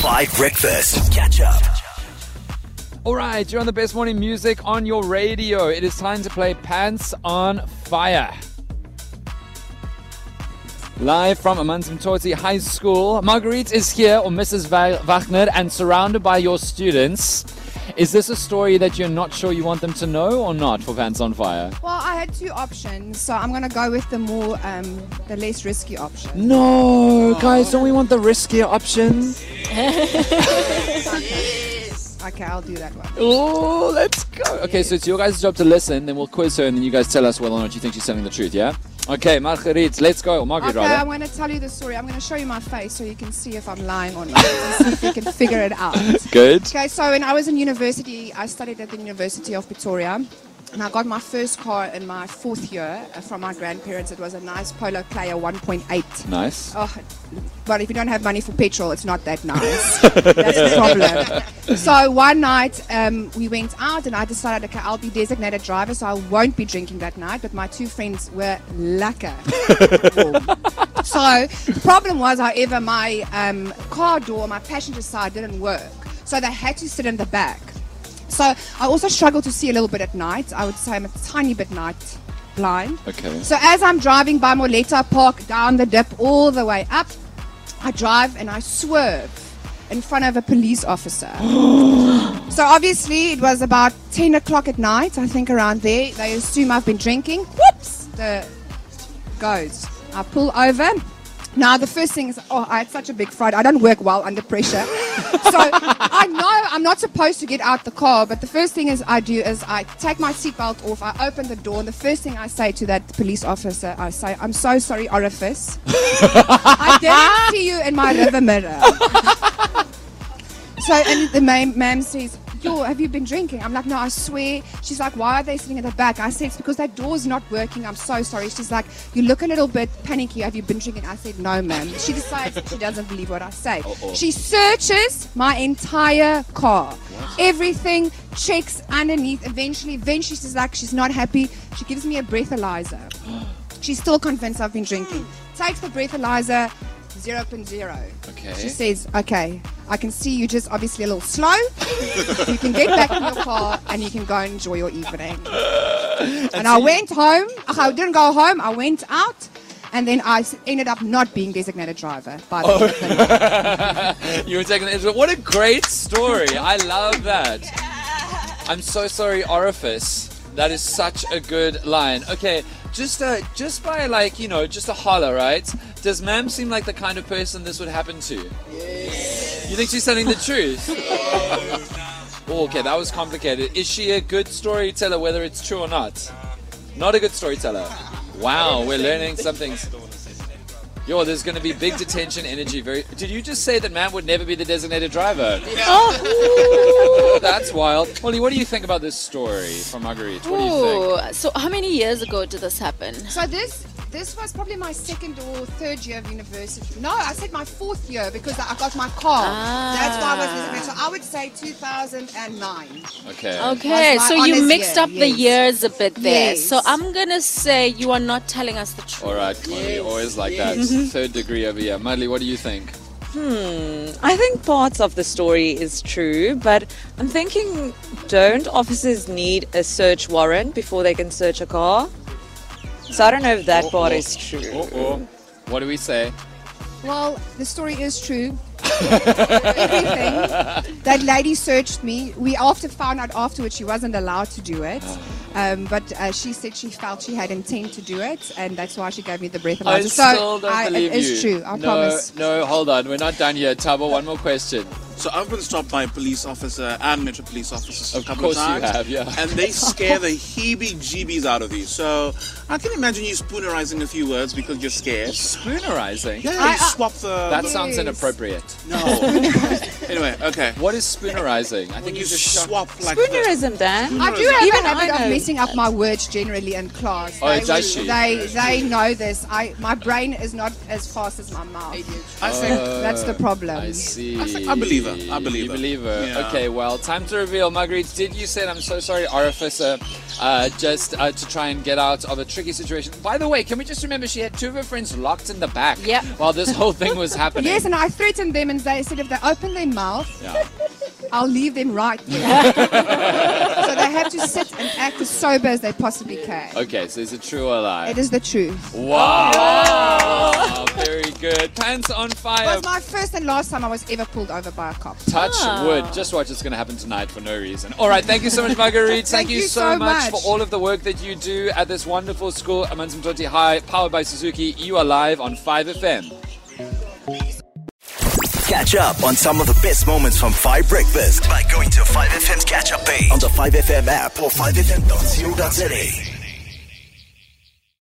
5 Breakfast. Catch up. All right, you're on the best morning music on your radio. It is time to play Pants on Fire. Live from Amanzimtoti High School, Marguerite is here, or Mrs. Wagner, and surrounded by your students. Is this a story that you're not sure you want them to know or not for Pants on Fire? Well, I had two options, so I'm going to go with the more, the less risky option. No, guys, don't we want the riskier option? Yes. Okay, I'll do that one. Oh, let's go. Okay, so it's your guys' job to listen, then we'll quiz her, and then you guys tell us whether or not you think she's telling the truth, yeah? Okay, Marguerite, let's go. Marguerite, okay, I'm going to tell you the story. I'm going to show you my face so you can see if I'm lying or not. See if you can figure it out. Good. Okay, so when I was in university, I studied at the University of Pretoria. And I got my first car in my fourth year from my grandparents. It was a nice Polo Playa 1.8. Nice. Oh, but if you don't have money for petrol, it's not that nice. That's the problem. So one night we went out and I decided, okay, I'll be designated driver, so I won't be drinking that night. But my two friends were lacquer. So the problem was, however, my car door, my passenger side, didn't work. So they had to sit in the back. So I also struggle to see a little bit at night. I would say I'm a tiny bit night blind. Okay. So as I'm driving by Moleta Park, down the dip, all the way up, I drive and I swerve in front of a police officer. So obviously it was about 10 o'clock at night, I think around there. They assume I've been drinking. Whoops! The goes. I pull over. Now the first thing is, I had such a big fright. I don't work well under pressure. So I know I'm not supposed to get out the car, but the first thing is I do is I take my seatbelt off, I open the door, and the first thing I say to that police officer, I say, "I'm so sorry, orifice. I didn't see you in my river mirror." So, and the ma'am says, "Yo, have you been drinking?" I'm like, "No, I swear." She's like, "Why are they sitting at the back?" I said, "It's because that door's not working. I'm so sorry." She's like, "You look a little bit panicky. Have you been drinking?" I said, "No, ma'am." She decides she doesn't believe what I say. Uh-oh. She searches my entire car. What? Everything, checks underneath. Eventually she's like, she's not happy. She gives me a breathalyzer. She's still convinced I've been drinking. Takes the breathalyzer. 0.0. Okay. She says, "Okay, I can see you just obviously a little slow. You can get back in your car and you can go and enjoy your evening." And I went home. I didn't go home. I went out. And then I ended up not being designated driver by the way. You were taking the... What a great story. I love that. Yeah. "I'm so sorry, orifice." That is such a good line. Okay, just by just a holler, right? Does ma'am seem like the kind of person this would happen to? Yes. You think she's telling the truth? Oh, okay, that was complicated. Is she a good storyteller, whether it's true or not? Not a good storyteller. Wow, we're learning something. Yo, there's going to be big detention energy. Did you just say that ma'am would never be the designated driver? Yeah. Oh, ooh, that's wild. Molly, what do you think about this story from Marguerite? What do you think? So how many years ago did this happen? So this was probably my second or third year of university. No, I said my fourth year because I got my car. Ah. That's why I was designated. So I would say 2009. Okay. Okay, so you mixed up the years a bit there. Yes. So I'm going to say you are not telling us the truth. All right, Molly, always like that. Third degree over here. Madly, what do you think? I think parts of the story is true, but I'm thinking, don't officers need a search warrant before they can search a car? So I don't know if that part is true. What do we say? Well, the story is true. Everything. That lady searched me. We found out afterwards she wasn't allowed to do it. But she said she felt she had intent to do it, and that's why she gave me the breathalyzer. I still don't believe you. It is true, I promise. No, hold on. We're not done here. Tabo, one more question. So I've been stopped by a police officer and metro police officers a couple of times. Of course you have, yeah. And they scare the heebie-jeebies out of you. So I can imagine you spoonerizing a few words because you're scared. Spoonerizing? Yeah, you swap the... That sounds inappropriate. No. Anyway, okay. What is spoonerizing? I think you just swap like spoonerism, Dan. Spoonerism. I do have even a habit of messing up my words generally in class. Oh, does she? They know this. My brain is not as fast as my mouth. I think that's the problem. I see. I believe her. You believe her. Yeah. Okay, well, time to reveal. Marguerite, did you say, and I'm so sorry, Artificer, just to try and get out of a tricky situation. By the way, can we just remember she had two of her friends locked in the back while this whole thing was happening? Yes, and I threatened them and they said if they open their mouth, I'll leave them right there. So they have to sit and act as sober as they possibly can. Okay, so is it true or a lie? It is the truth. Wow. Oh, very good. Pants on Fire. It was my first and last time I was ever pulled over by a cop. Touch wood. Just watch what's going to happen tonight for no reason. All right, thank you so much, Marguerite. thank you so much for all of the work that you do at this wonderful school, Amanzimtoti High, powered by Suzuki. You are live on 5 FM. Catch up on some of the best moments from 5 Breakfast by going to 5FM's catch-up page on the 5FM app or 5FM.co.za.